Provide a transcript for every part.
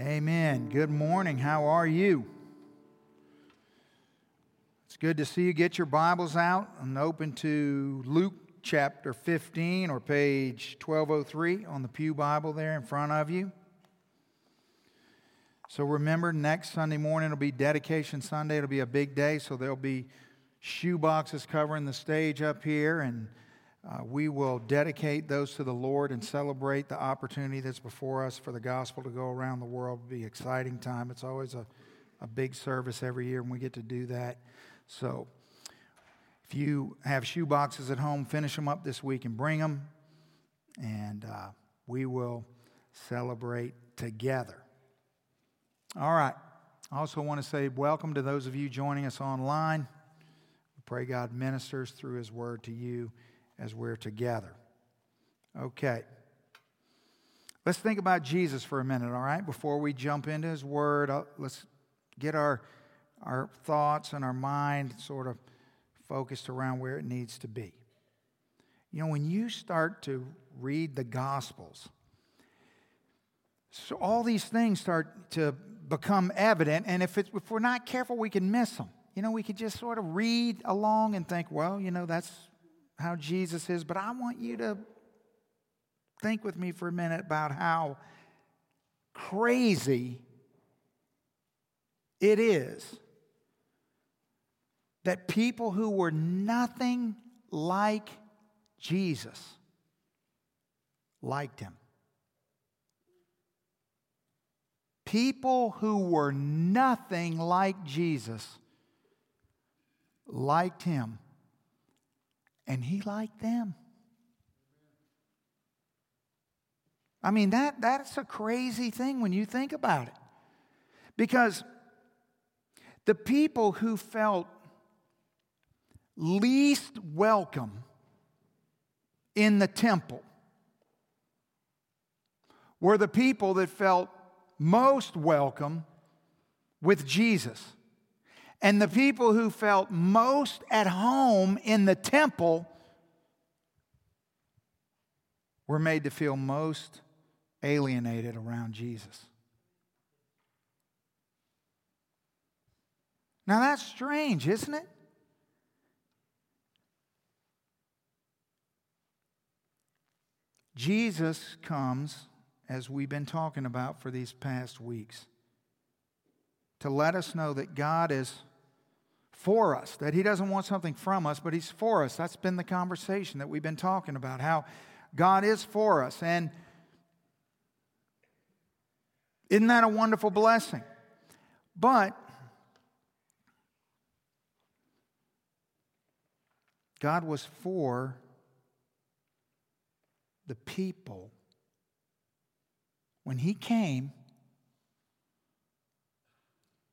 Amen. Good morning. How are you? It's good to see you. Get your Bibles out and open to Luke chapter 15 or page 1203 on the Pew Bible there in front of you. So remember, next Sunday morning will be Dedication Sunday. It'll be a big day, so there'll be shoe boxes covering the stage up here, and we will dedicate those to the Lord and celebrate the opportunity that's before us for the gospel to go around the world. It'll be an exciting time. It's always a big service every year when we get to do that. So if you have shoe boxes at home, finish them up this week and bring them. And we will celebrate together. All right. I also want to say welcome to those of you joining us online. We pray God ministers through His Word to you as we're together. Okay. Let's think about Jesus for a minute, all right? Before we jump into His Word, let's get our thoughts and our mind sort of focused around where it needs to be. You know, when you start to read the Gospels, so all these things start to become evident, and if we're not careful, we can miss them. You know, we could just sort of read along and think, well, you know, that's how Jesus is, but I want you to think with me for a minute about how crazy it is that people who were nothing like Jesus liked Him. People who were nothing like Jesus liked Him, and He liked them. I mean, that's a crazy thing when you think about it. Because the people who felt least welcome in the temple were the people that felt most welcome with Jesus. And the people who felt most at home in the temple were made to feel most alienated around Jesus. Now that's strange, isn't it? Jesus comes, as we've been talking about for these past weeks, to let us know that God is for us, that He doesn't want something from us, but He's for us. That's been the conversation that we've been talking about, how God is for us. And isn't that a wonderful blessing? But God was for the people when He came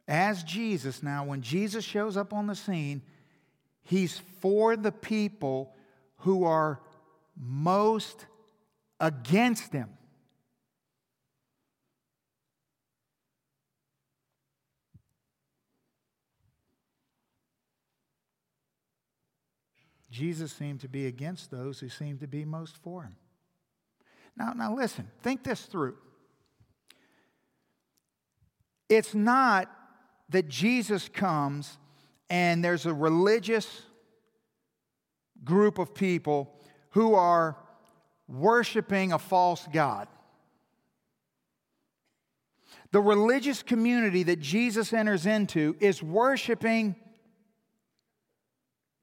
as Jesus. Now, when Jesus shows up on the scene, He's for the people who are most against Him. Jesus seemed to be against those who seemed to be most for Him. Now listen, think this through. It's not that Jesus comes and there's a religious group of people who are worshiping a false god. The religious community that Jesus enters into is worshiping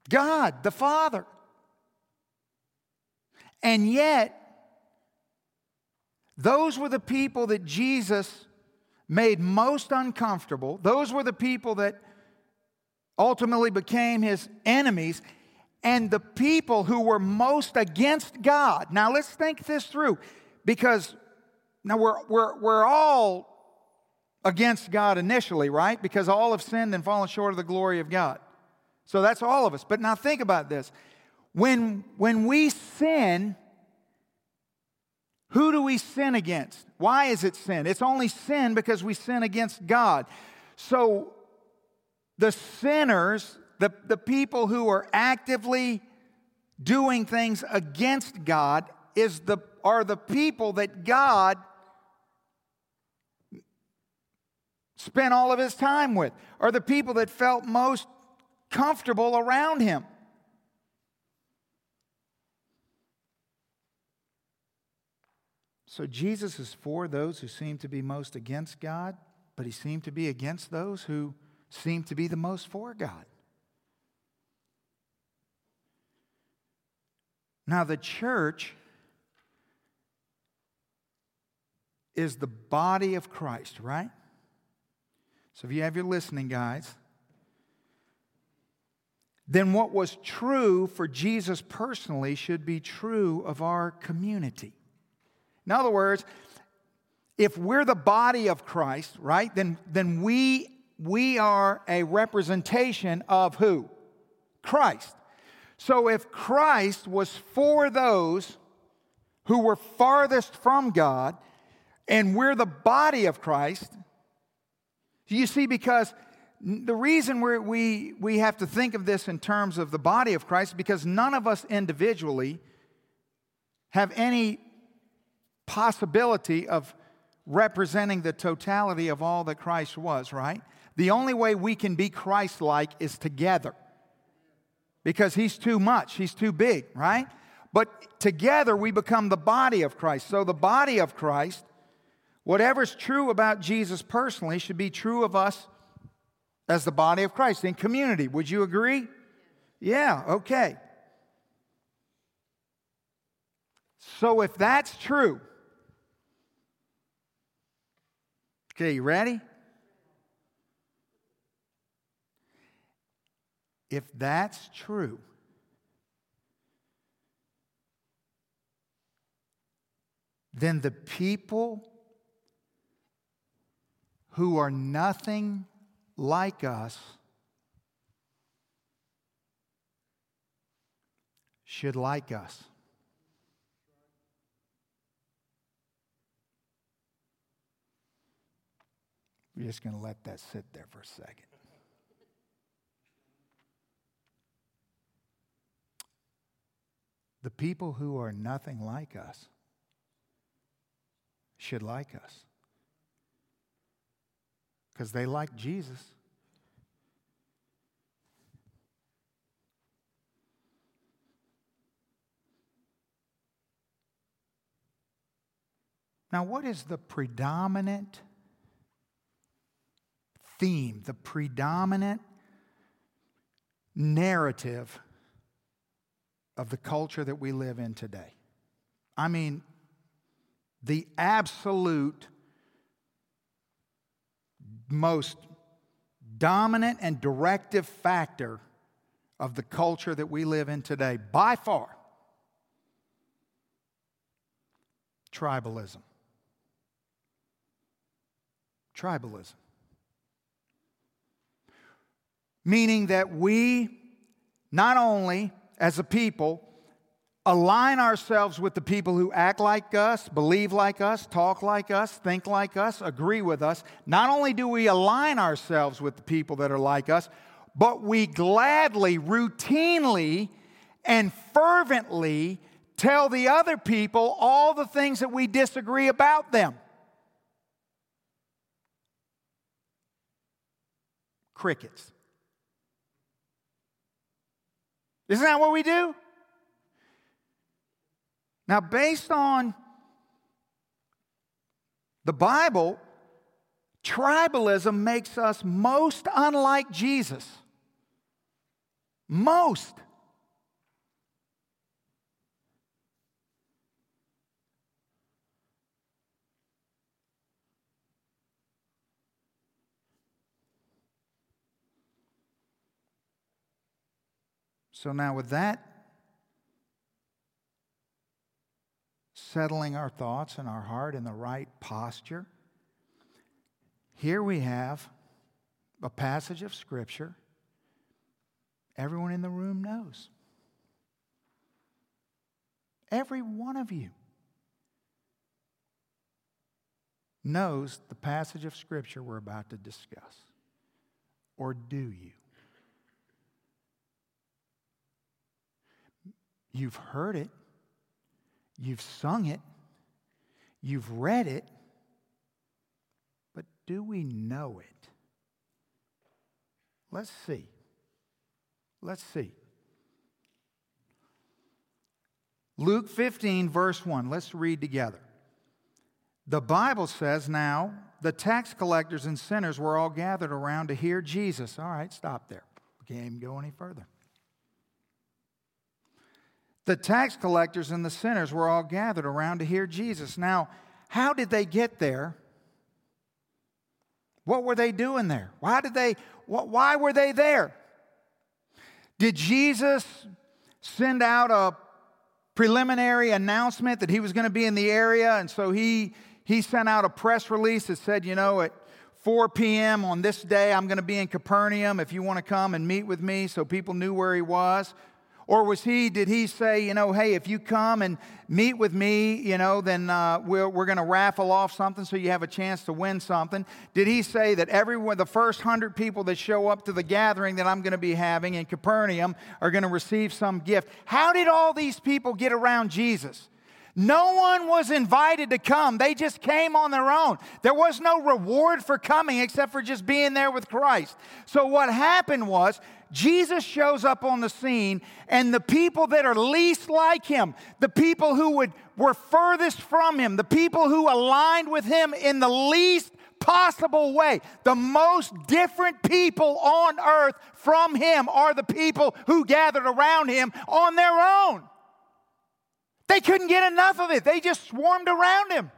God, the Father. And yet, those were the people that Jesus made most uncomfortable. Those were the people that ultimately became His enemies, and the people who were most against God. Now let's think this through, because now we're all against God initially, right? Because all have sinned and fallen short of the glory of God. So that's all of us. But now think about this. When we sin, who do we sin against? Why is it sin? It's only sin because we sin against God. So the sinners, the people who are actively doing things against God are the people that God spent all of his time with, or the people that felt most comfortable around him. So Jesus is for those who seem to be most against God, but he seemed to be against those who seem to be the most for God. Now, the church is the body of Christ, right? So if you have your listening guides, then what was true for Jesus personally should be true of our community. In other words, if we're the body of Christ, right, then we are a representation of who? Christ. So if Christ was for those who were farthest from God, and we're the body of Christ, you see, because the reason we have to think of this in terms of the body of Christ, because none of us individually have any possibility of representing the totality of all that Christ was, right? The only way we can be Christ-like is together, because he's too much, he's too big, right? But together we become the body of Christ. So the body of Christ, whatever's true about Jesus personally should be true of us as the body of Christ in community. Would you agree? Yeah, okay. So if that's true, okay, you ready? If that's true, then the people who are nothing like us should like us. We're just going to let that sit there for a second. The people who are nothing like us should like us, because they like Jesus. Now, what is the predominant theme, the predominant narrative of the culture that we live in today? I mean, the absolute most dominant and directive factor of the culture that we live in today, by far, tribalism. Tribalism. Meaning that we, not only as a people, align ourselves with the people who act like us, believe like us, talk like us, think like us, agree with us. Not only do we align ourselves with the people that are like us, but we gladly, routinely, and fervently tell the other people all the things that we disagree about them. Crickets. Isn't that what we do? Now, based on the Bible, tribalism makes us most unlike Jesus. Most. So now with that, settling our thoughts and our heart in the right posture, here we have a passage of Scripture everyone in the room knows. Every one of you knows the passage of Scripture we're about to discuss. Or do you? You've heard it. You've sung it, you've read it, But do we know it? Let's see. Let's see. Luke 15, verse 1. Let's read together. The Bible says, now the tax collectors and sinners were all gathered around to hear Jesus. All right, stop there. We can't even go any further. The tax collectors and the sinners were all gathered around to hear Jesus. Now, how did they get there? What were they doing there? Why were they there? Did Jesus send out a preliminary announcement that he was going to be in the area, and so he sent out a press release that said, you know, at 4 p.m. on this day, I'm going to be in Capernaum if you want to come and meet with me, so people knew where he was? Or did he say, you know, hey, if you come and meet with me, you know, then we're going to raffle off something so you have a chance to win something? Did he say that everyone, the first 100 people that show up to the gathering that I'm going to be having in Capernaum are going to receive some gift? How did all these people get around Jesus? No one was invited to come. They just came on their own. There was no reward for coming except for just being there with Christ. So what happened was, Jesus shows up on the scene, and the people that are least like him, the people who were furthest from him, the people who aligned with him in the least possible way, the most different people on earth from him are the people who gathered around him on their own. They couldn't get enough of it. They just swarmed around him.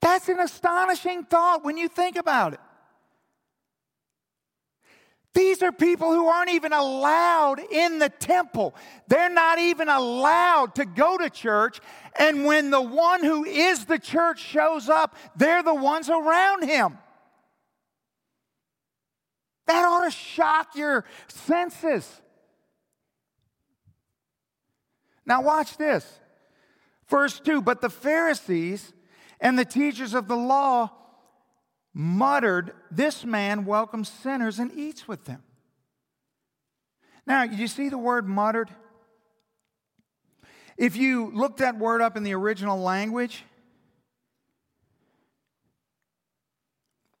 That's an astonishing thought when you think about it. These are people who aren't even allowed in the temple. They're not even allowed to go to church. And when the one who is the church shows up, they're the ones around him. That ought to shock your senses. Now watch this. Verse 2, but the Pharisees and the teachers of the law muttered, this man welcomes sinners and eats with them. Now, you see the word muttered? If you look that word up in the original language,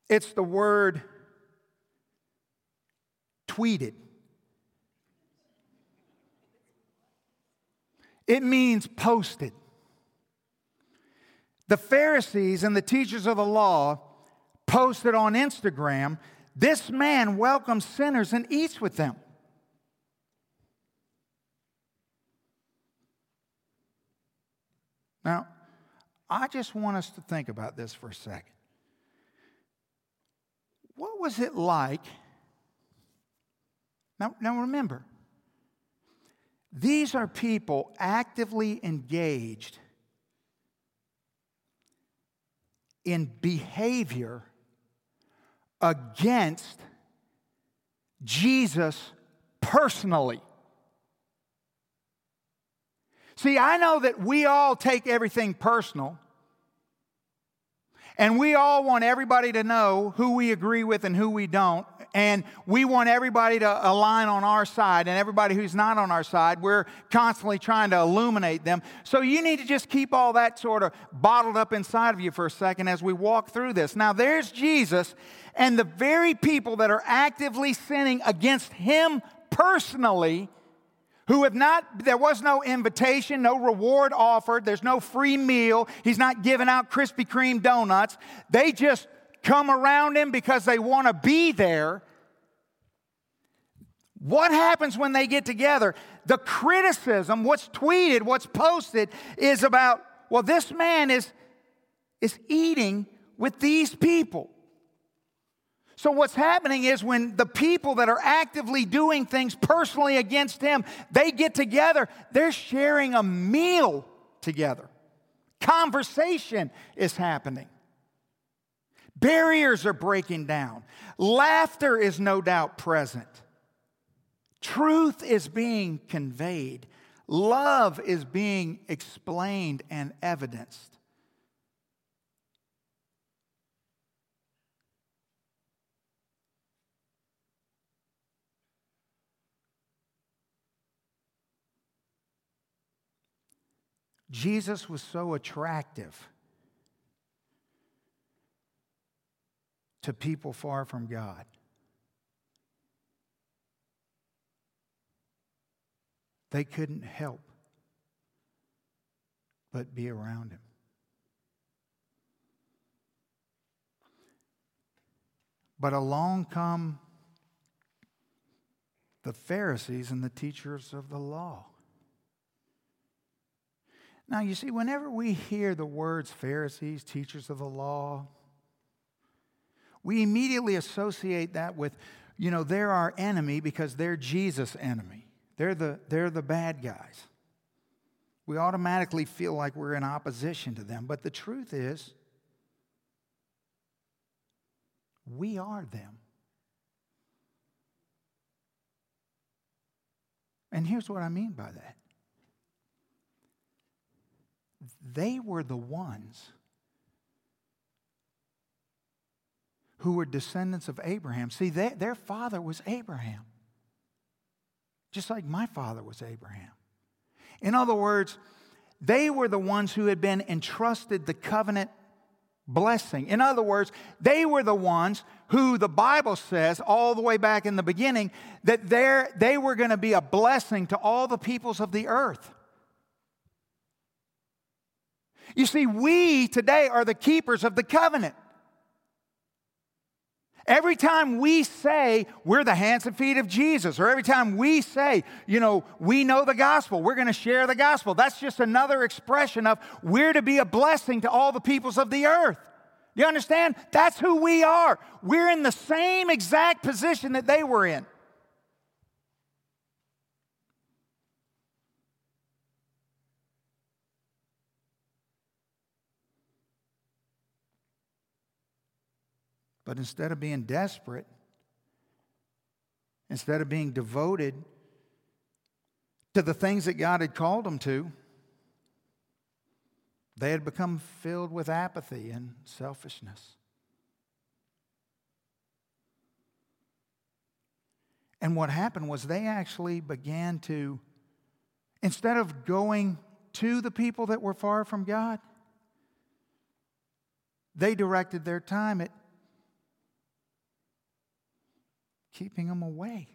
it's the word tweeted. It means posted. The Pharisees and the teachers of the law posted on Instagram, this man welcomes sinners and eats with them. Now, I just want us to think about this for a second. What was it like? Now remember, these are people actively engaged in behavior against Jesus personally. See, I know that we all take everything personal, and we all want everybody to know who we agree with and who we don't, and we want everybody to align on our side, and everybody who's not on our side, we're constantly trying to illuminate them. So you need to just keep all that sort of bottled up inside of you for a second as we walk through this. Now there's Jesus, and the very people that are actively sinning against him personally, who have not, there was no invitation, no reward offered, there's no free meal, he's not giving out Krispy Kreme donuts, they just come around him because they want to be there. What happens when they get together? The criticism, what's tweeted, what's posted, is about, well, this man is eating with these people. So what's happening is when the people that are actively doing things personally against him, they get together, they're sharing a meal together. Conversation is happening. Barriers are breaking down. Laughter is no doubt present. Truth is being conveyed. Love is being explained and evidenced. Jesus was so attractive to people far from God. They couldn't help but be around him. But along come the Pharisees and the teachers of the law. Now, you see, whenever we hear the words Pharisees, teachers of the law, we immediately associate that with, you know, they're our enemy because they're Jesus' enemy. They're the bad guys. We automatically feel like we're in opposition to them. But the truth is, we are them. And here's what I mean by that. They were the ones who were descendants of Abraham. See, their father was Abraham. Just like my father was Abraham. In other words, they were the ones who had been entrusted the covenant blessing. In other words, they were the ones who the Bible says all the way back in the beginning that they were going to be a blessing to all the peoples of the earth. You see, we today are the keepers of the covenant. Every time we say we're the hands and feet of Jesus, or every time we say, you know, we know the gospel, we're going to share the gospel, that's just another expression of we're to be a blessing to all the peoples of the earth. Do you understand? That's who we are. We're in the same exact position that they were in. But instead of being desperate, instead of being devoted to the things that God had called them to, they had become filled with apathy and selfishness. And what happened was they actually began to, instead of going to the people that were far from God, they directed their time at keeping them away.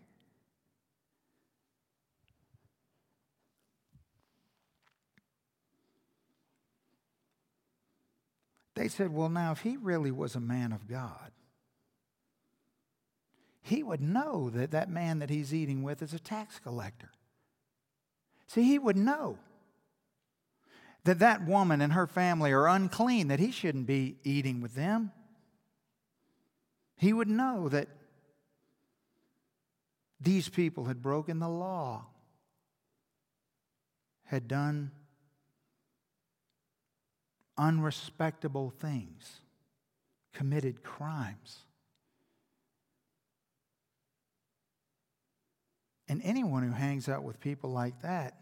They said, well, now, if he really was a man of God, he would know that that man that he's eating with is a tax collector. See, he would know that that woman and her family are unclean, that he shouldn't be eating with them. He would know that these people had broken the law, had done unrespectable things, committed crimes. And anyone who hangs out with people like that,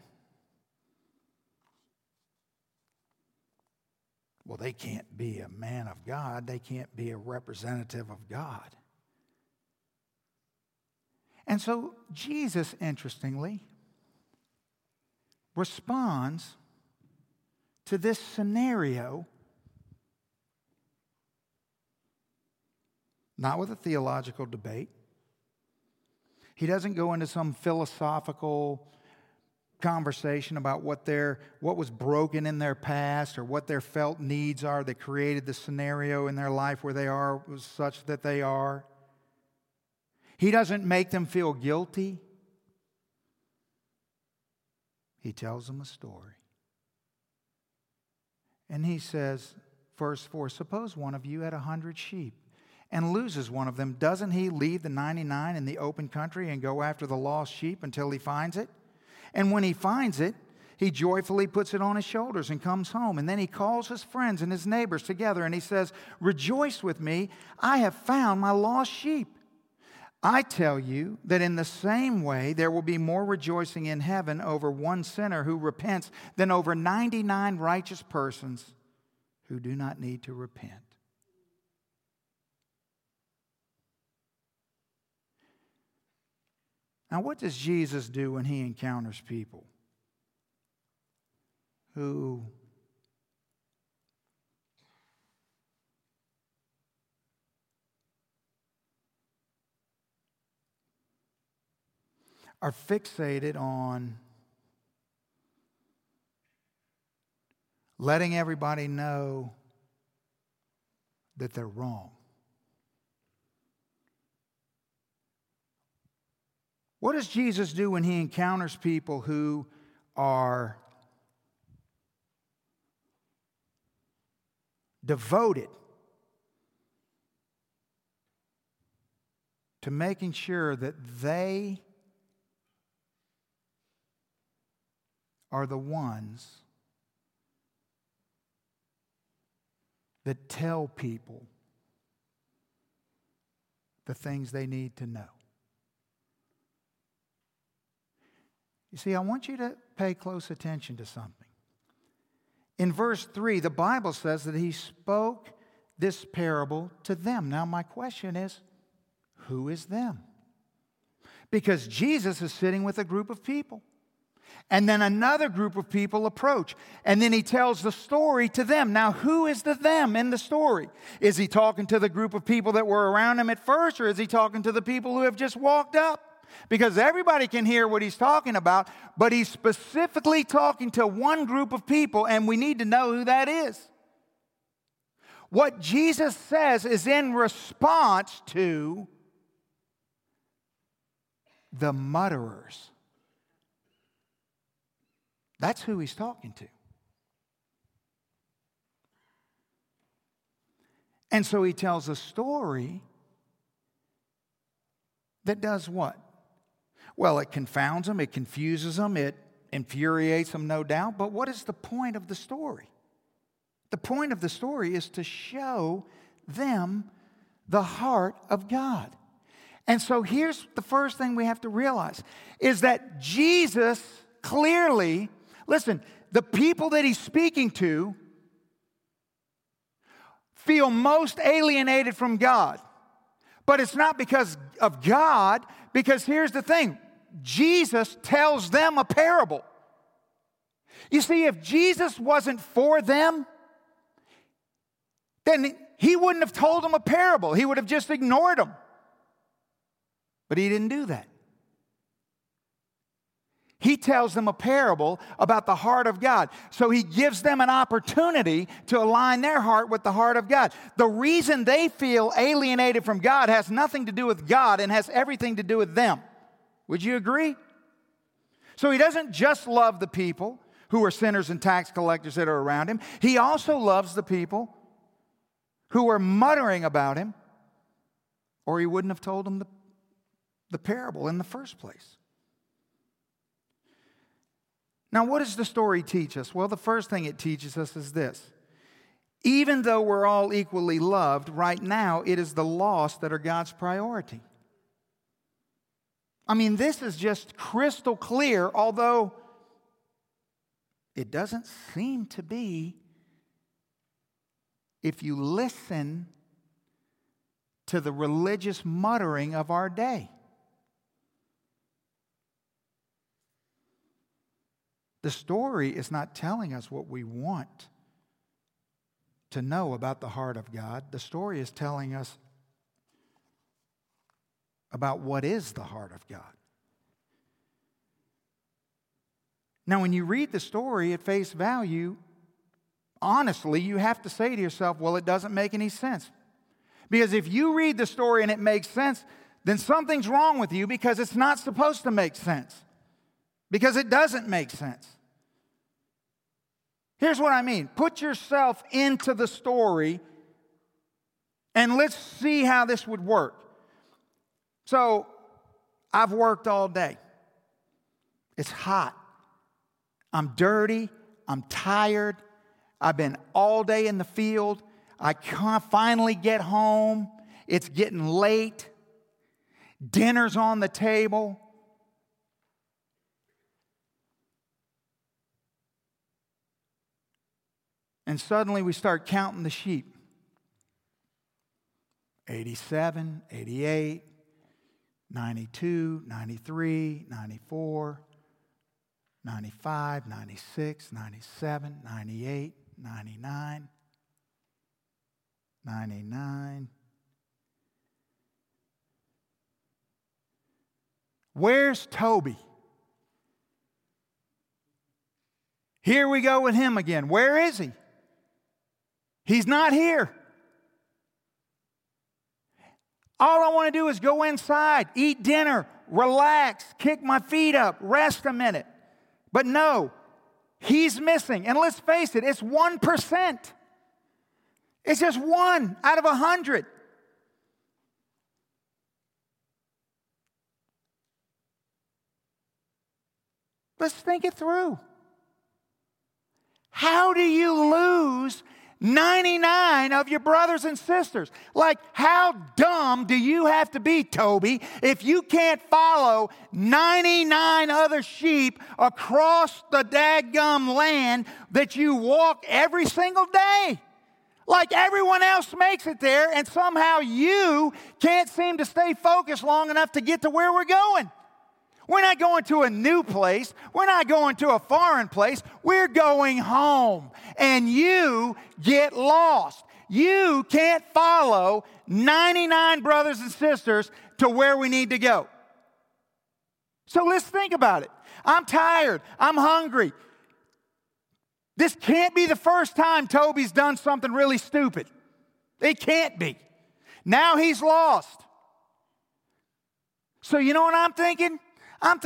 well, they can't be a man of God. They can't be a representative of God. And so Jesus, interestingly, responds to this scenario, not with a theological debate. He doesn't go into some philosophical conversation about what was broken in their past or what their felt needs are that created the scenario in their life where they are was such that they are. He doesn't make them feel guilty. He tells them a story. And he says, verse 4, suppose one of you had 100 sheep and loses one of them. Doesn't he leave the 99 in the open country and go after the lost sheep until he finds it? And when he finds it, he joyfully puts it on his shoulders and comes home. And then he calls his friends and his neighbors together and he says, rejoice with me, I have found my lost sheep. I tell you that in the same way there will be more rejoicing in heaven over one sinner who repents than over 99 righteous persons who do not need to repent. Now, what does Jesus do when he encounters people who are fixated on letting everybody know that they're wrong. What does Jesus do when he encounters people who are devoted to making sure that they are the ones that tell people the things they need to know? You see, I want you to pay close attention to something. In verse 3, the Bible says that he spoke this parable to them. Now, my question is, who is them? Because Jesus is sitting with a group of people. And then another group of people approach. And then he tells the story to them. Now, who is the them in the story? Is he talking to the group of people that were around him at first? Or is he talking to the people who have just walked up? Because everybody can hear what he's talking about. But he's specifically talking to one group of people. And we need to know who that is. What Jesus says is in response to the mutterers. That's who he's talking to. And so he tells a story that does what? Well, it confounds them, it confuses them, it infuriates them, no doubt. But what is the point of the story? The point of the story is to show them the heart of God. And so here's the first thing we have to realize, is that Jesus clearly... Listen, the people that he's speaking to feel most alienated from God. But it's not because of God, because here's the thing. Jesus tells them a parable. You see, if Jesus wasn't for them, then he wouldn't have told them a parable. He would have just ignored them. But he didn't do that. He tells them a parable about the heart of God. So he gives them an opportunity to align their heart with the heart of God. The reason they feel alienated from God has nothing to do with God and has everything to do with them. Would you agree? So he doesn't just love the people who are sinners and tax collectors that are around him. He also loves the people who are muttering about him, or he wouldn't have told them the parable in the first place. Now, what does the story teach us? Well, the first thing it teaches us is this. Even though we're all equally loved, right now it is the lost that are God's priority. I mean, this is just crystal clear, although it doesn't seem to be if you listen to the religious muttering of our day. The story is not telling us what we want to know about the heart of God. The story is telling us about what is the heart of God. Now, when you read the story at face value, honestly, you have to say to yourself, well, it doesn't make any sense. Because if you read the story and it makes sense, then something's wrong with you, because it's not supposed to make sense. Because it doesn't make sense. Here's what I mean. Put yourself into the story and let's see how this would work. So, I've worked all day. It's hot. I'm dirty. I'm tired. I've been all day in the field. I can't finally get home. It's getting late. Dinner's on the table. And suddenly we start counting the sheep. 87, 88, 92, 93, 94, 95, 96, 97, 98, 99, 99. Where's Toby? Here we go with him again. Where is he? He's not here. All I want to do is go inside, eat dinner, relax, kick my feet up, rest a minute. But no, he's missing. And let's face it, it's 1%. It's just 1 out of 100. Let's think it through. How do you lose 99 of your brothers and sisters? Like, how dumb do you have to be, Toby, if you can't follow 99 other sheep across the dadgum land that you walk every single day? Like, everyone else makes it there, and somehow you can't seem to stay focused long enough to get to where we're going. We're not going to a new place. We're not going to a foreign place. We're going home. And you get lost. You can't follow 99 brothers and sisters to where we need to go. So let's think about it. I'm tired. I'm hungry. This can't be the first time Toby's done something really stupid. It can't be. Now he's lost. So you know what I'm thinking? I'm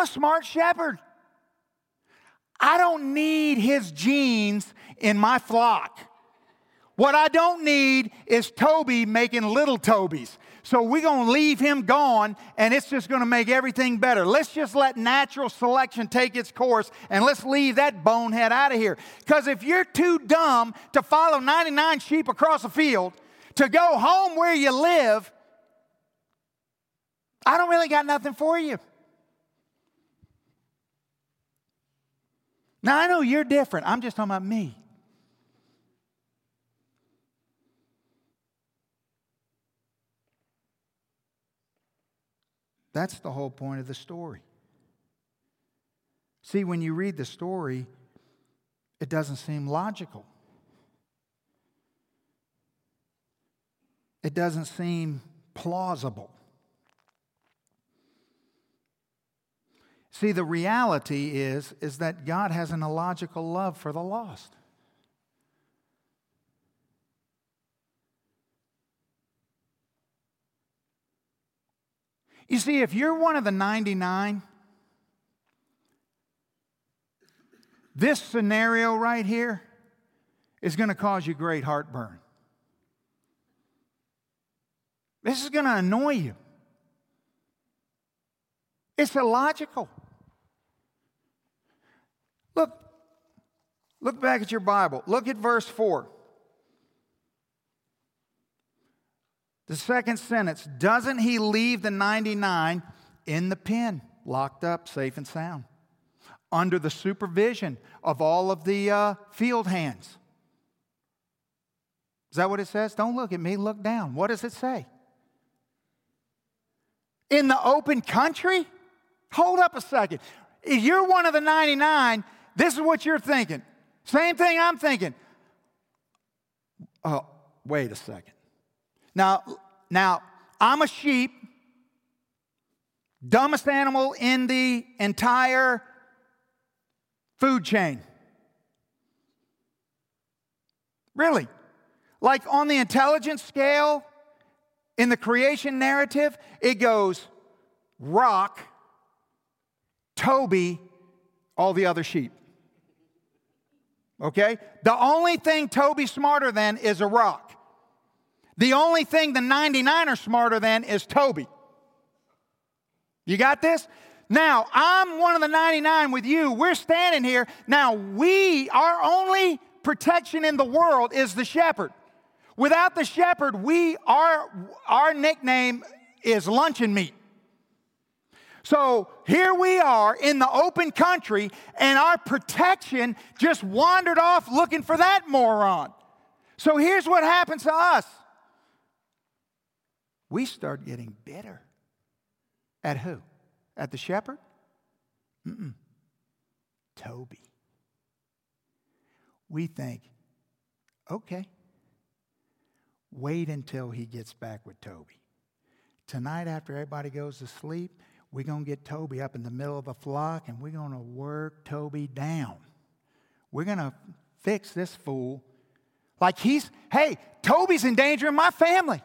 a smart shepherd. I don't need his genes in my flock. What I don't need is Toby making little Tobys. So we're going to leave him gone, and it's just going to make everything better. Let's just let natural selection take its course, and let's leave that bonehead out of here. Because if you're too dumb to follow 99 sheep across a field, to go home where you live, I don't really got nothing for you. Now, I know you're different. I'm just talking about me. That's the whole point of the story. See, when you read the story, it doesn't seem logical. It doesn't seem plausible. See, the reality is that God has an illogical love for the lost. You see, if you're one of the 99, this scenario right here is going to cause you great heartburn. This is going to annoy you. It's illogical. Look back at your Bible. Look at verse 4. The second sentence, doesn't he leave the 99 in the pen, locked up, safe and sound, under the supervision of all of the field hands? Is that what it says? Don't look at me, look down. What does it say? In the open country? Hold up a second. If you're one of the 99, this is what you're thinking. Same thing I'm thinking. Oh, wait a second. Now, I'm a sheep, dumbest animal in the entire food chain. Really? Like on the intelligence scale, in the creation narrative, it goes rock, Toby, all the other sheep. Okay? The only thing Toby's smarter than is a rock. The only thing the 99 are smarter than is Toby. You got this? Now, I'm one of the 99 with you. We're standing here. Now, our only protection in the world is the shepherd. Without the shepherd, our nickname is luncheon meat. So here we are in the open country, and our protection just wandered off looking for that moron. So here's what happens to us. We start getting bitter. At who? At the shepherd? Toby. We think, okay, wait until he gets back with Toby. Tonight, after everybody goes to sleep, we're going to get Toby up in the middle of a flock, and we're going to work Toby down. We're going to fix this fool. Like Toby's endangering my family.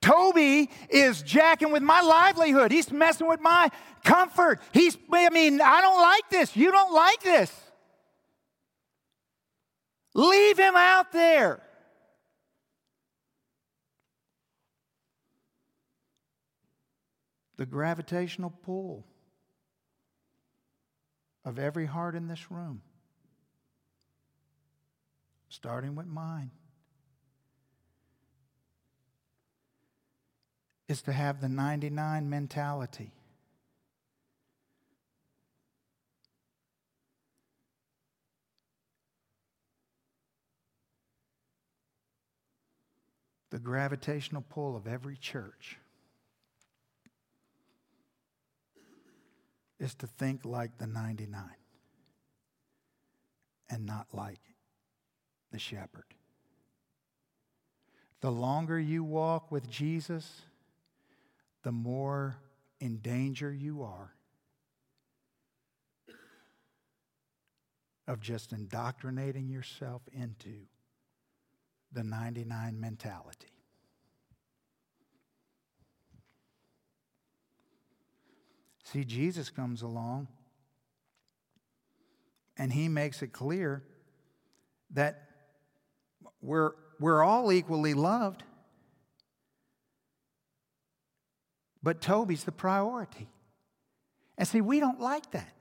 Toby is jacking with my livelihood. He's messing with my comfort. I don't like this. You don't like this. Leave him out there. The gravitational pull of every heart in this room, starting with mine, is to have the 99 mentality. The gravitational pull of every church is to think like the 99 and not like the shepherd. The longer you walk with Jesus, the more in danger you are of just indoctrinating yourself into the 99 mentality. See, Jesus comes along and he makes it clear that we're all equally loved, but Toby's the priority. And see, we don't like that.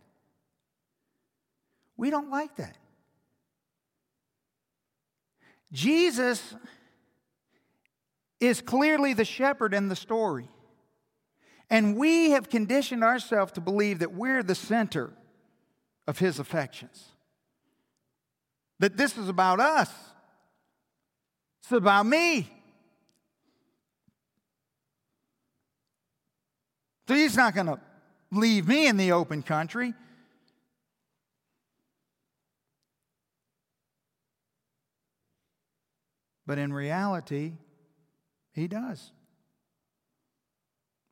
We don't like that. Jesus is clearly the shepherd in the story. And we have conditioned ourselves to believe that we're the center of his affections. That this is about us. It's about me. So he's not going to leave me in the open country. But in reality, he does.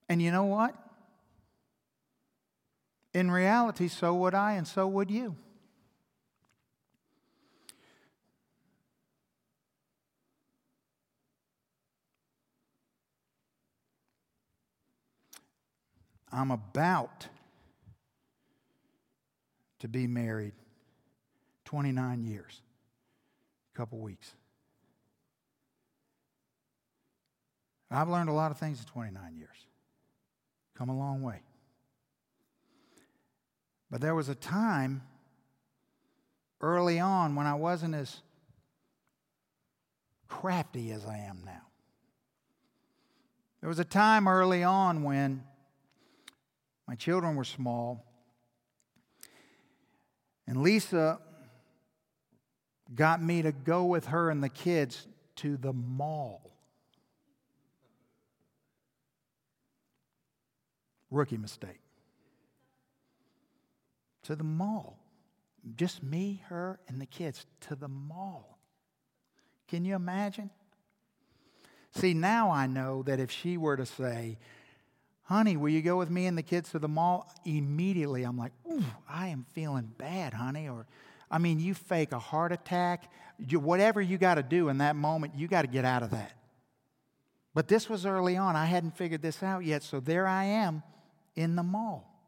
And you know what? In reality, so would I and so would you. I'm about to be married 29 years, a couple weeks. I've learned a lot of things in 29 years. Come a long way. But there was a time early on when I wasn't as crafty as I am now. There was a time early on when my children were small, and Lisa got me to go with her and the kids to the mall. Rookie mistake. To the mall. Just me, her, and the kids to the mall. Can you imagine? See, now I know that if she were to say, honey, will you go with me and the kids to the mall? Immediately, I'm like, ooh, I am feeling bad, honey. Or, you fake a heart attack. Whatever you got to do in that moment, you got to get out of that. But this was early on. I hadn't figured this out yet. So there I am in the mall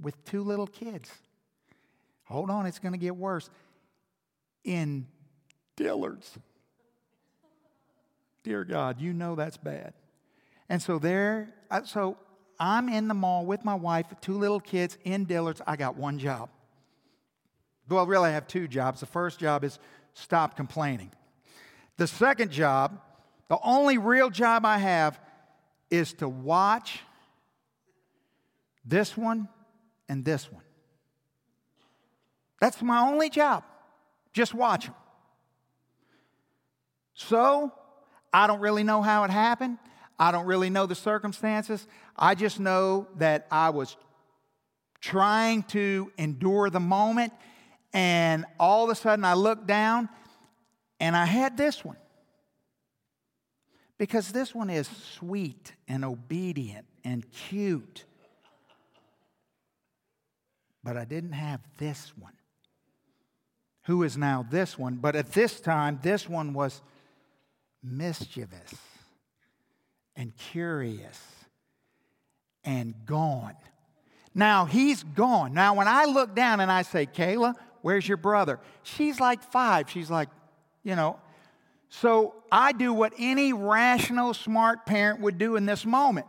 with two little kids. Hold on, it's going to get worse. In Dillard's. Dear God, you know that's bad. And so I'm in the mall with my wife, two little kids in Dillard's. I got one job. Well, really, I have two jobs. The first job is stop complaining. The second job, the only real job I have, is to watch this one and this one. That's my only job. Just watch them. So, I don't really know how it happened. I don't really know the circumstances. I just know that I was trying to endure the moment, and all of a sudden I looked down and I had this one. Because this one is sweet and obedient and cute. But I didn't have this one, who is now this one. But at this time, this one was mischievous and curious and gone. Now, he's gone. Now, when I look down and I say, Kayla, where's your brother? She's like 5. She's like, you know. So I do what any rational, smart parent would do in this moment.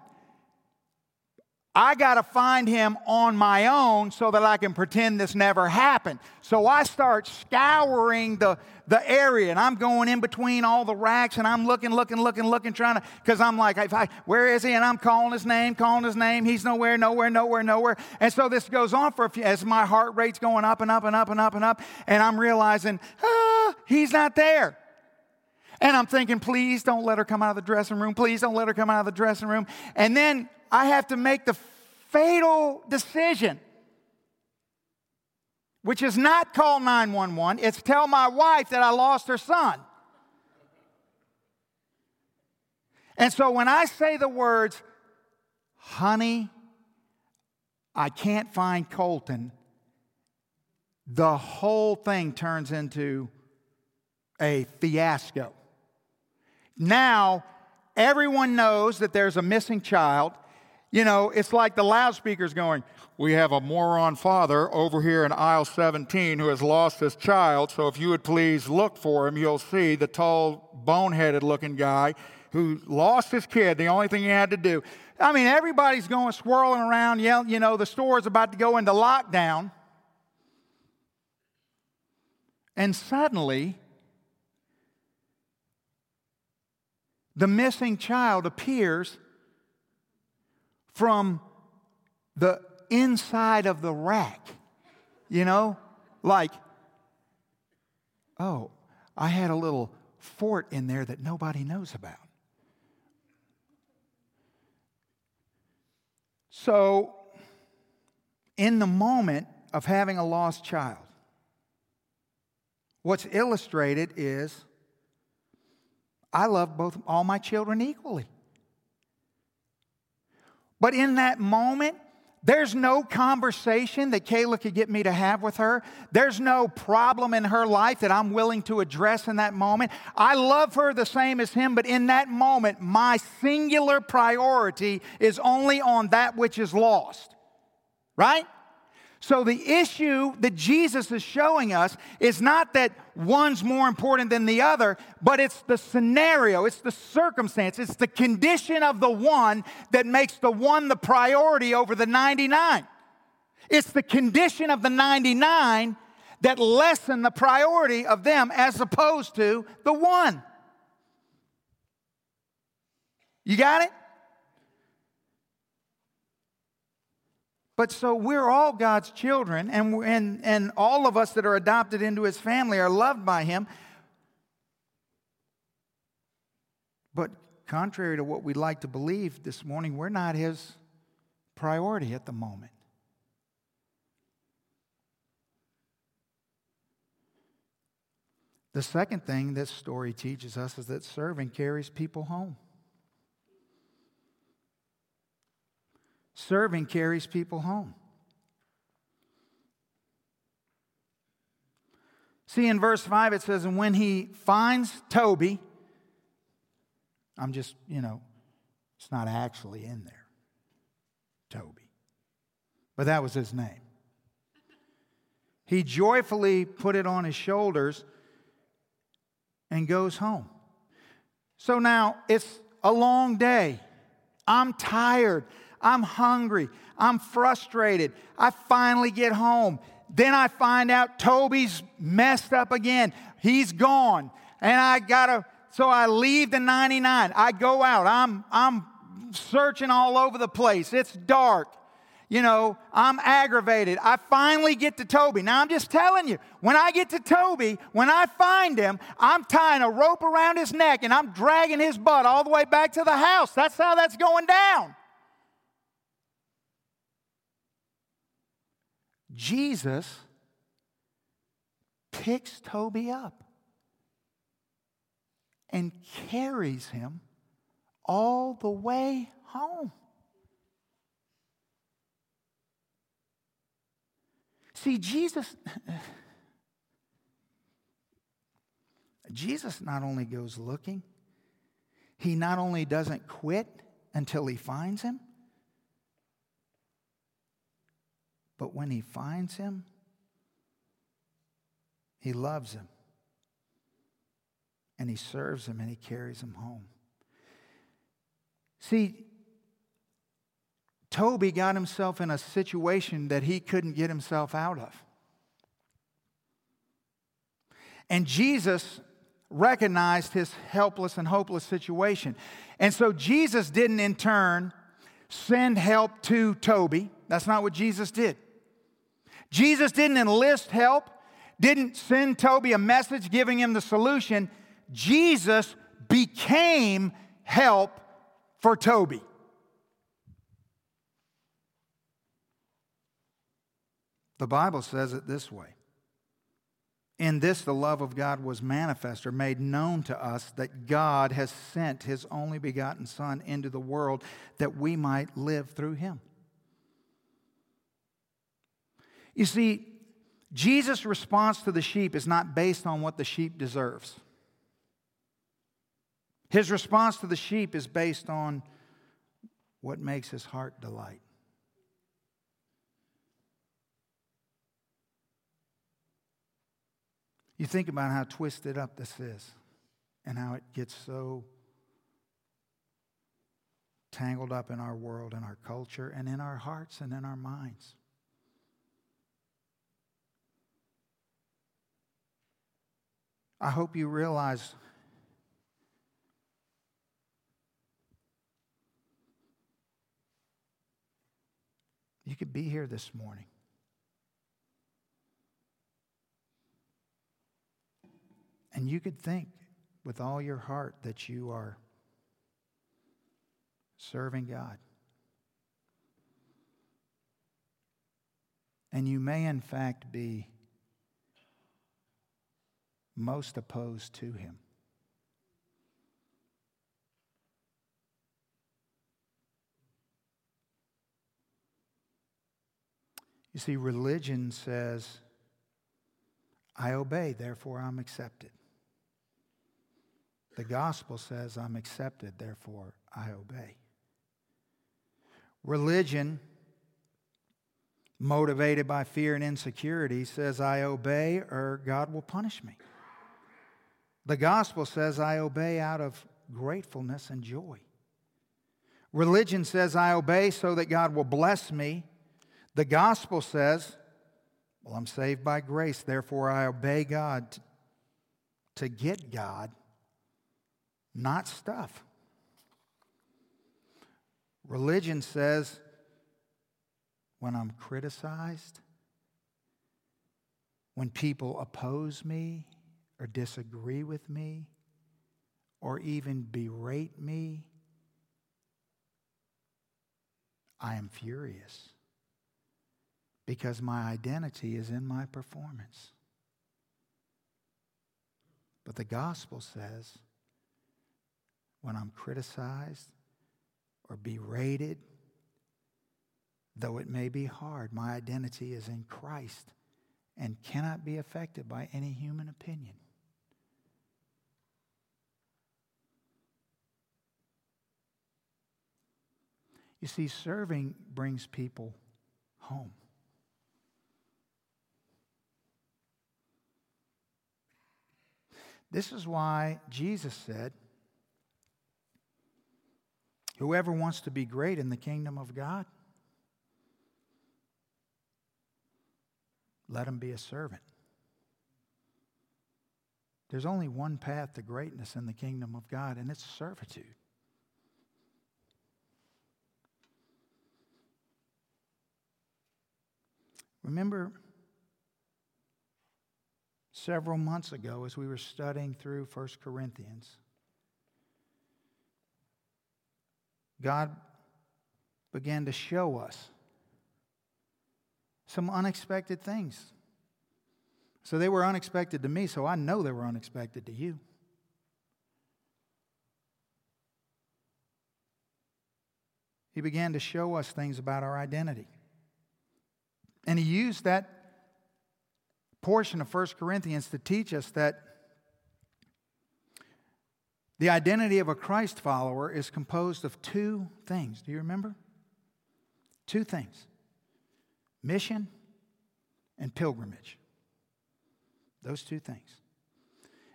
I got to find him on my own so that I can pretend this never happened. So I start scouring the area, and I'm going in between all the racks, and I'm looking, trying to, because I'm like, where is he? And I'm calling his name. He's nowhere. And so this goes on for a few, as my heart rate's going up, and I'm realizing, he's not there. And I'm thinking, please don't let her come out of the dressing room. And then I have to make the fatal decision, which is not call 911. It's tell my wife that I lost her son. And so when I say the words, honey, I can't find Colton, the whole thing turns into a fiasco. Now, everyone knows that there's a missing child. You know, it's like the loudspeakers going, we have a moron father over here in aisle 17 who has lost his child, so if you would please look for him, you'll see the tall, boneheaded-looking guy who lost his kid, the only thing he had to do. I mean, everybody's going swirling around, yelling, you know, the store's about to go into lockdown. And suddenly, the missing child appears from the inside of the rack. You know, like, oh, I had a little fort in there that nobody knows about. So, in the moment of having a lost child, what's illustrated is I love all my children equally. But in that moment, there's no conversation that Kayla could get me to have with her. There's no problem in her life that I'm willing to address in that moment. I love her the same as him, but in that moment, my singular priority is only on that which is lost. Right? So the issue that Jesus is showing us is not that one's more important than the other, but it's the scenario, it's the circumstance, it's the condition of the one that makes the one the priority over the 99. It's the condition of the 99 that lessens the priority of them as opposed to the one. You got it? But so we're all God's children, and all of us that are adopted into his family are loved by him. But contrary to what we like to believe this morning, we're not his priority at the moment. The second thing this story teaches us is that serving carries people home. Serving carries people home. See, in verse 5 it says, and when he finds Toby, it's not actually in there, Toby, but that was his name. He joyfully put it on his shoulders and goes home. So now it's a long day. I'm tired. I'm hungry. I'm frustrated. I finally get home. Then I find out Toby's messed up again. He's gone. And so I leave the 99. I go out. I'm searching all over the place. It's dark. You know, I'm aggravated. I finally get to Toby. Now, I'm just telling you, when I get to Toby, when I find him, I'm tying a rope around his neck and I'm dragging his butt all the way back to the house. That's how that's going down. Jesus picks Toby up and carries him all the way home. See, Jesus not only goes looking, he not only doesn't quit until he finds him, but when he finds him, he loves him, and he serves him, and he carries him home. See, Toby got himself in a situation that he couldn't get himself out of. And Jesus recognized his helpless and hopeless situation. And so Jesus didn't, in turn, send help to Toby. That's not what Jesus did. Jesus didn't enlist help, didn't send Toby a message giving him the solution. Jesus became help for Toby. The Bible says it this way. In this, the love of God was manifest or made known to us, that God has sent his only begotten Son into the world that we might live through him. You see, Jesus' response to the sheep is not based on what the sheep deserves. His response to the sheep is based on what makes his heart delight. You think about how twisted up this is and how it gets so tangled up in our world, in our culture, and in our hearts and in our minds. I hope you realize you could be here this morning. And you could think with all your heart that you are serving God. And you may, in fact, be most opposed to him. You see, religion says, I obey, therefore I'm accepted. The gospel says, I'm accepted, therefore I obey. Religion, motivated by fear and insecurity, says, I obey or God will punish me. The gospel says, I obey out of gratefulness and joy. Religion says, I obey so that God will bless me. The gospel says, well, I'm saved by grace, therefore I obey God to get God, not stuff. Religion says, when I'm criticized, when people oppose me or disagree with me or even berate me, I am furious because my identity is in my performance. But the gospel says, when I'm criticized or berated, though it may be hard, my identity is in Christ and cannot be affected by any human opinion. You see, serving brings people home. This is why Jesus said, whoever wants to be great in the kingdom of God, let him be a servant. There's only one path to greatness in the kingdom of God, and it's servitude. Remember, several months ago, as we were studying through 1 Corinthians, God began to show us some unexpected things. So they were unexpected to me, so I know they were unexpected to you. He began to show us things about our identity. And he used that portion of 1 Corinthians to teach us that the identity of a Christ follower is composed of two things. Do you remember? Two things. Mission and pilgrimage. Those two things.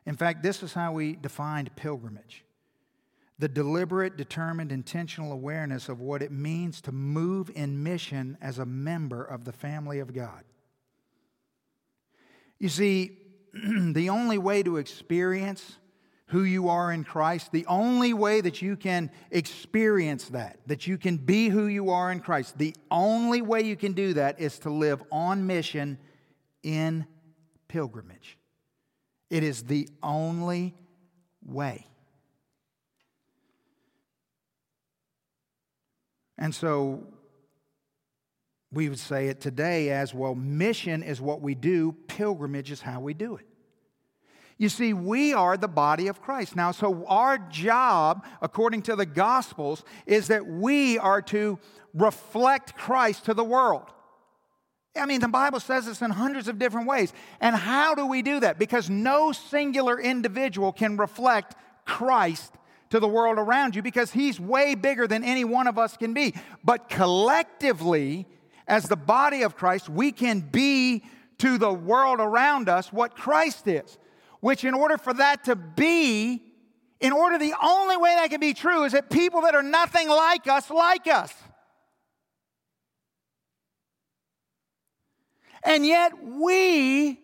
In fact, this is how we defined pilgrimage. The deliberate, determined, intentional awareness of what it means to move in mission as a member of the family of God. You see, the only way to experience who you are in Christ, the only way that you can experience that you can be who you are in Christ, the only way you can do that is to live on mission in pilgrimage. It is the only way. And so we would say it today as, well, mission is what we do, pilgrimage is how we do it. You see, we are the body of Christ. Now, so our job, according to the Gospels, is that we are to reflect Christ to the world. I mean, the Bible says this in hundreds of different ways. And how do we do that? Because no singular individual can reflect Christ to the world around you, because he's way bigger than any one of us can be. But collectively, as the body of Christ, we can be to the world around us what Christ is. Which in order for that to be, the only way that can be true is that people that are nothing like us, And yet we,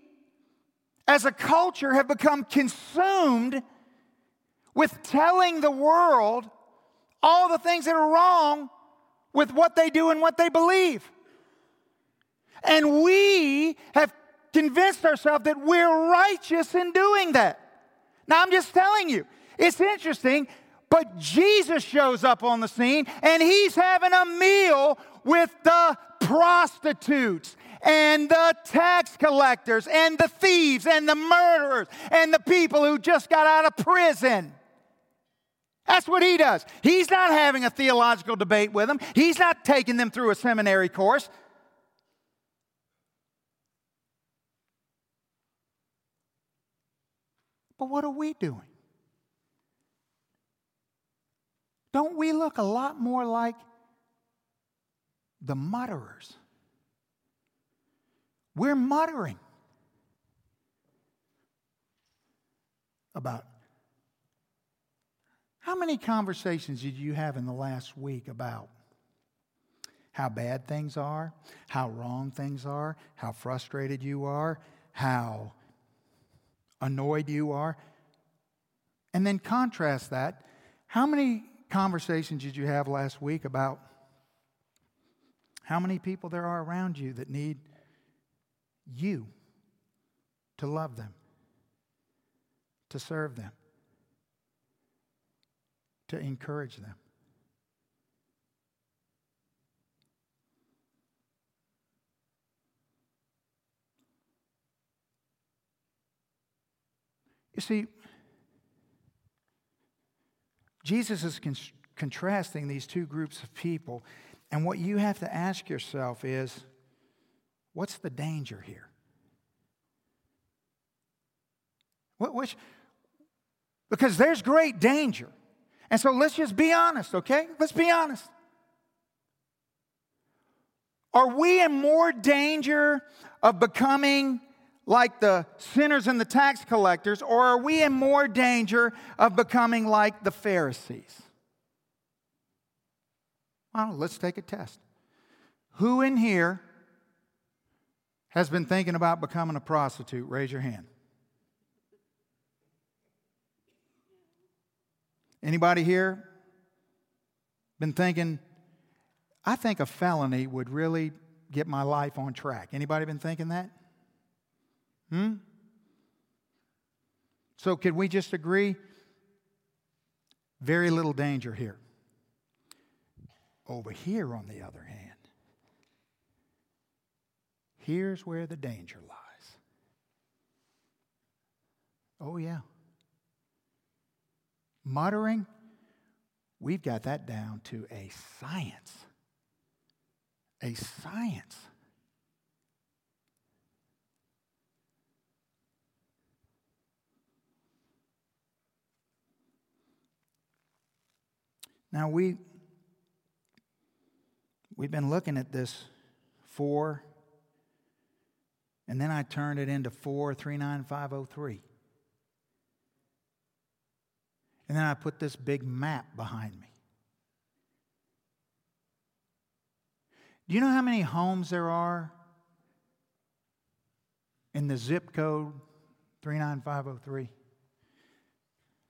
as a culture, have become consumed with telling the world all the things that are wrong with what they do and what they believe. And we have convinced ourselves that we're righteous in doing that. Now, I'm just telling you, it's interesting, but Jesus shows up on the scene and he's having a meal with the prostitutes and the tax collectors and the thieves and the murderers and the people who just got out of prison. That's what he does. He's not having a theological debate with them. He's not taking them through a seminary course. But what are we doing? Don't we look a lot more like the mutterers? We're muttering about how many conversations did you have in the last week about how bad things are, how wrong things are, how frustrated you are, how annoyed you are. And then contrast that. How many conversations did you have last week about how many people there are around you that need you to love them, to serve them, to encourage them? You see, Jesus is contrasting these two groups of people, and what you have to ask yourself is, what's the danger here? Because there's great danger. And so let's just be honest, okay? Let's be honest. Are we in more danger of becoming like the sinners and the tax collectors, or are we in more danger of becoming like the Pharisees? Well, let's take a test. Who in here has been thinking about becoming a prostitute? Raise your hand. Anybody here been thinking, I think a felony would really get my life on track? Anybody been thinking that? So could we just agree? Very little danger here. Over here, on the other hand, here's where the danger lies. Oh, yeah. Muttering We've got that down to a science. A science. Now, we've been looking at this 4, and then I turned it into 4-3-9-5-0-3. And then I put this big map behind me. Do you know how many homes there are in the zip code 39503?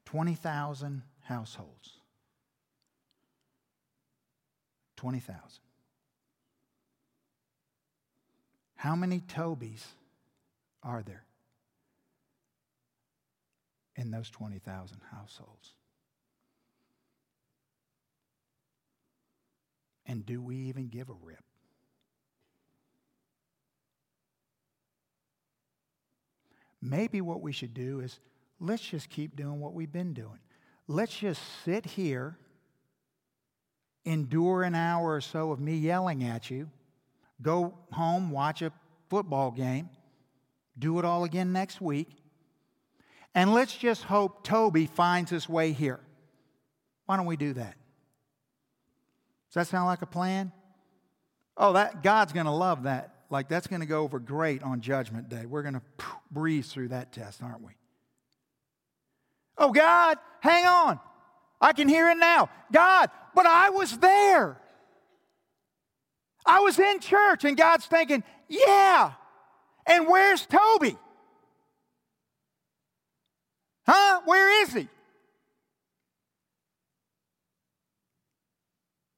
20,000 households. 20,000. How many Tobys are there in those 20,000 households? And do we even give a rip? Maybe what we should do is, let's just keep doing what we've been doing. Let's just sit here, endure an hour or so of me yelling at you, go home, watch a football game, do it all again next week, and let's just hope Toby finds his way here. Why don't we do that? Does that sound like a plan? Oh, that God's going to love that. Like, that's going to go over great on Judgment Day. We're going to breeze through that test, aren't we? Oh, God, hang on. I can hear it now. God, but I was there. I was in church, and God's thinking, yeah, and where's Toby? Huh? Where is he?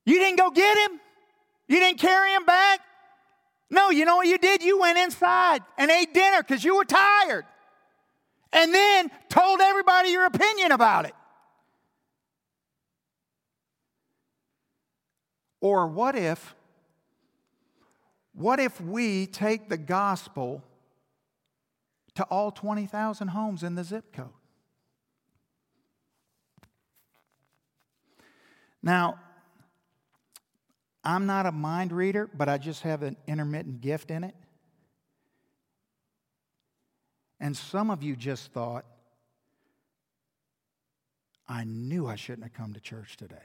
You didn't go get him? You didn't carry him back? No, you know what you did? You went inside and ate dinner because you were tired. And then told everybody your opinion about it. Or what if we take the gospel to all 20,000 homes in the zip code? Now, I'm not a mind reader, but I just have an intermittent gift in it. And some of you just thought, I knew I shouldn't have come to church today.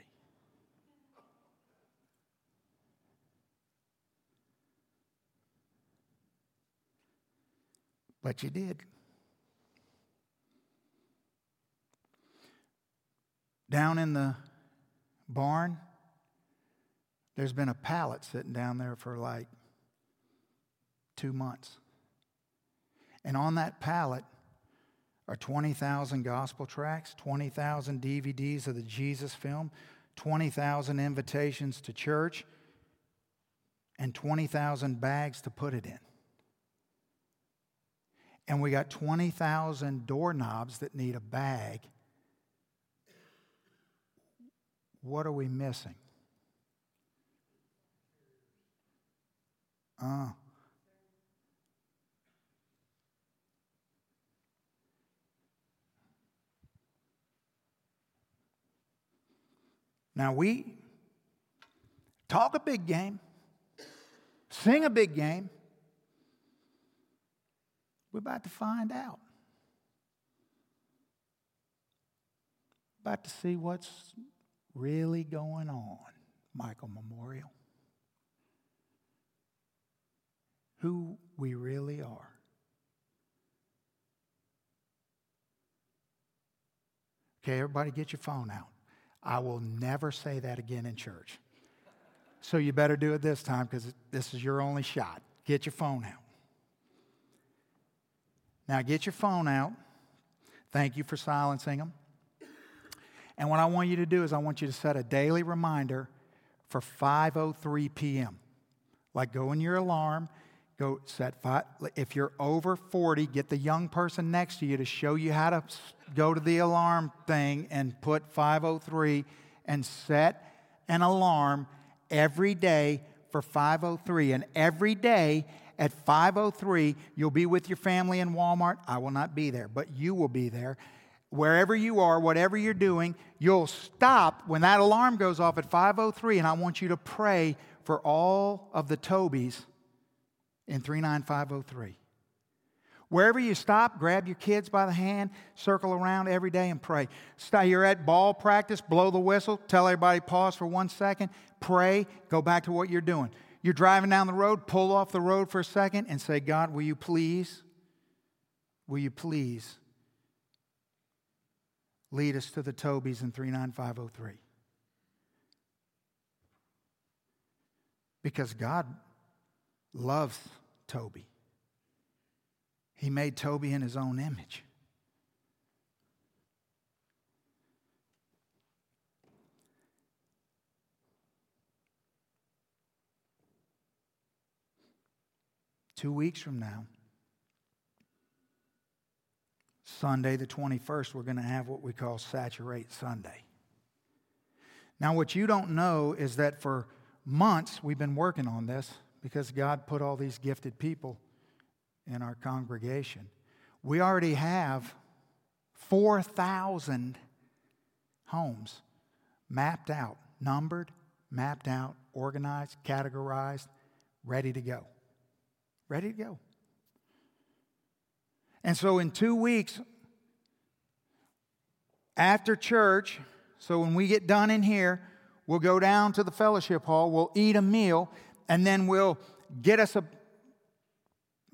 But you did. Down in the barn, there's been a pallet sitting down there for like 2 months. And on that pallet are 20,000 gospel tracts, 20,000 DVDs of the Jesus film, 20,000 invitations to church, and 20,000 bags to put it in. And we got 20,000 doorknobs that need a bag. What are we missing? 30. Now we talk a big game, sing a big game. We're about to find out. About to see what's really going on, Michael Memorial. Who we really are. Okay, everybody get your phone out. I will never say that again in church. So you better do it this time because this is your only shot. Get your phone out. Now get your phone out. Thank you for silencing them. And what I want you to do is I want you to set a daily reminder for 5:03 p.m. Like go in your alarm. Go set 5. If you're over 40, get the young person next to you to show you how to go to the alarm thing and put 5:03 and set an alarm every day for 5:03. And every day at 5:03, you'll be with your family in Walmart. I will not be there, but you will be there. Wherever you are, whatever you're doing, you'll stop when that alarm goes off at 5:03, and I want you to pray for all of the Tobies in 39503. Wherever you stop, grab your kids by the hand, circle around every day and pray. You're at ball practice, blow the whistle, tell everybody pause for 1 second, pray, go back to what you're doing. You're driving down the road, pull off the road for a second and say, God, will you please lead us to the Tobies in 39503? Because God loves Toby. He made Toby in his own image. Two weeks from now, Sunday the 21st, we're going to have what we call Saturate Sunday. Now, what you don't know is that for months we've been working on this because God put all these gifted people in our congregation. We already have 4,000 homes mapped out, numbered, mapped out, organized, categorized, ready to go. Ready to go. And so in 2 weeks, after church, so when we get done in here, we'll go down to the fellowship hall, we'll eat a meal, and then we'll get us a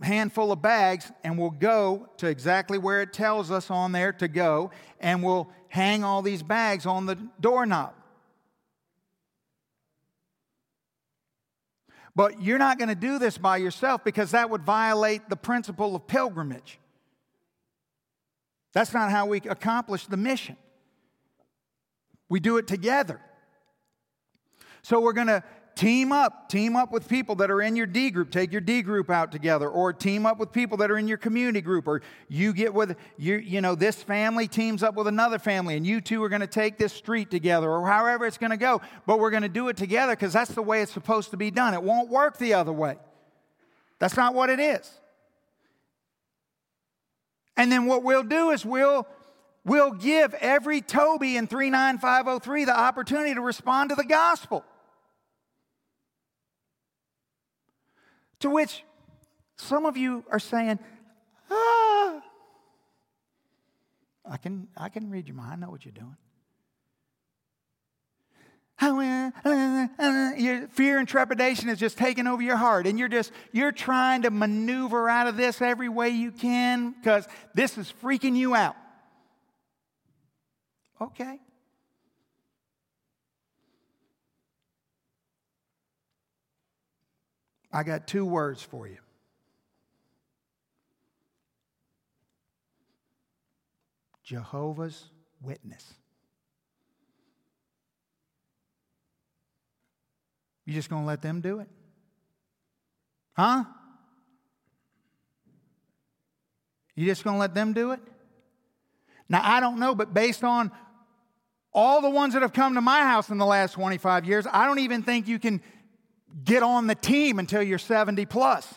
handful of bags, and we'll go to exactly where it tells us on there to go, and we'll hang all these bags on the doorknob. But you're not going to do this by yourself because that would violate the principle of pilgrimage. That's not how we accomplish the mission. We do it together. So we're going to team up with people that are in your D group. Take your D group out together, or team up with people that are in your community group, or you get with this family teams up with another family, and you two are going to take this street together, or however it's going to go. But we're going to do it together because that's the way it's supposed to be done. It won't work the other way. That's not what it is. And then what we'll do is we'll give every Toby in 39503 the opportunity to respond to the gospel. To which some of you are saying, I can read your mind. I know what you're doing. Your fear and trepidation is just taking over your heart, and you're trying to maneuver out of this every way you can because this is freaking you out. Okay. I got two words for you. Jehovah's Witness. You just going to let them do it? Huh? You just going to let them do it? Now, I don't know, but based on all the ones that have come to my house in the last 25 years, I don't even think you can get on the team until you're 70 plus.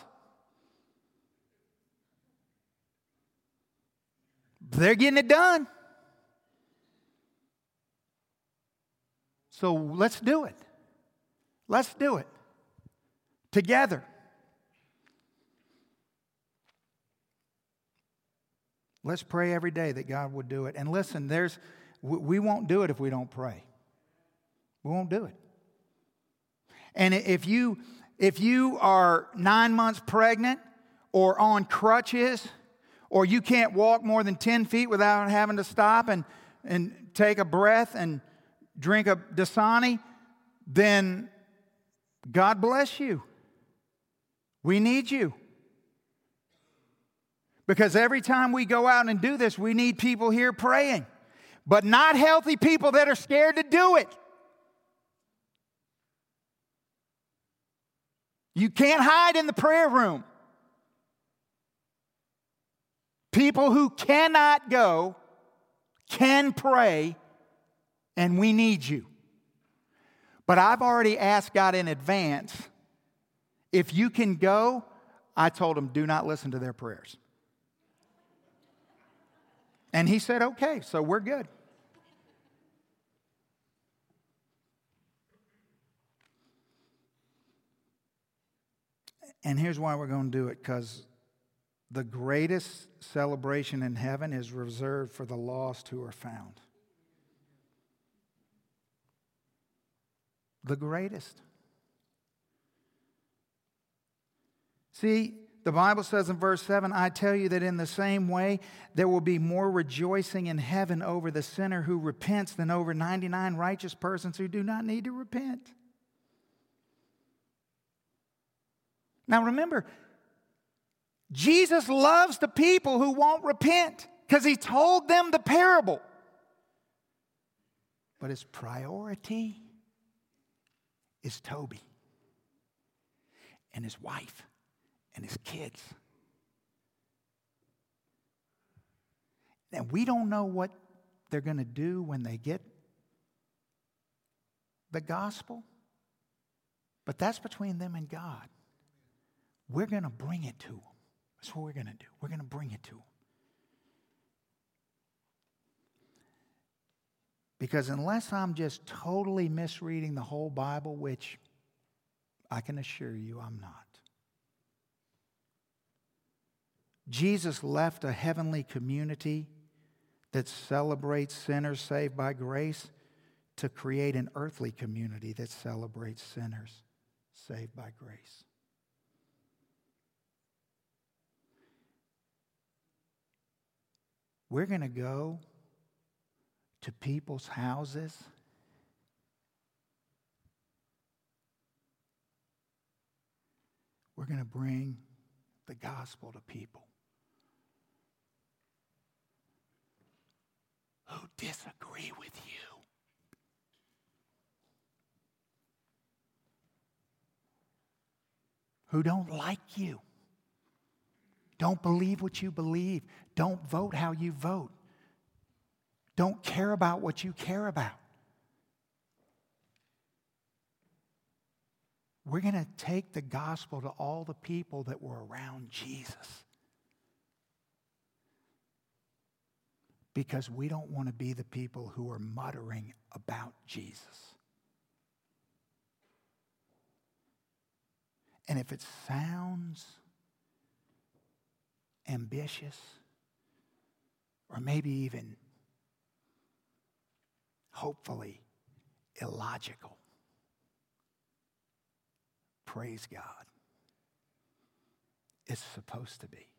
They're getting it done. So let's do it. Let's do it together. Let's pray every day that God would do it. And listen, we won't do it if we don't pray. We won't do it. And if you are 9 months pregnant or on crutches, or you can't walk more than 10 feet without having to stop and take a breath and drink a Dasani, then God bless you. We need you. Because every time we go out and do this, we need people here praying. But not healthy people that are scared to do it. You can't hide in the prayer room. People who cannot go can pray, and we need you. But I've already asked God in advance, if you can go, I told him, do not listen to their prayers. And he said, okay, so we're good. And here's why we're going to do it, because the greatest celebration in heaven is reserved for the lost who are found. The greatest. See, the Bible says in verse 7, I tell you that in the same way there will be more rejoicing in heaven over the sinner who repents than over 99 righteous persons who do not need to repent. Now remember, Jesus loves the people who won't repent because he told them the parable. But his priority is Toby and his wife and his kids. And we don't know what they're going to do when they get the gospel, but that's between them and God. We're going to bring it to them. That's what we're going to do. We're going to bring it to them. Because unless I'm just totally misreading the whole Bible, which I can assure you I'm not, Jesus left a heavenly community that celebrates sinners saved by grace to create an earthly community that celebrates sinners saved by grace. We're going to go to people's houses . We're going to bring the gospel to people who disagree with you. Who don't like you. Don't believe what you believe. Don't vote how you vote. Don't care about what you care about. We're going to take the gospel to all the people that were around Jesus. Because we don't want to be the people who are muttering about Jesus. And if it sounds ambitious, or maybe even hopefully illogical, praise God. It's supposed to be.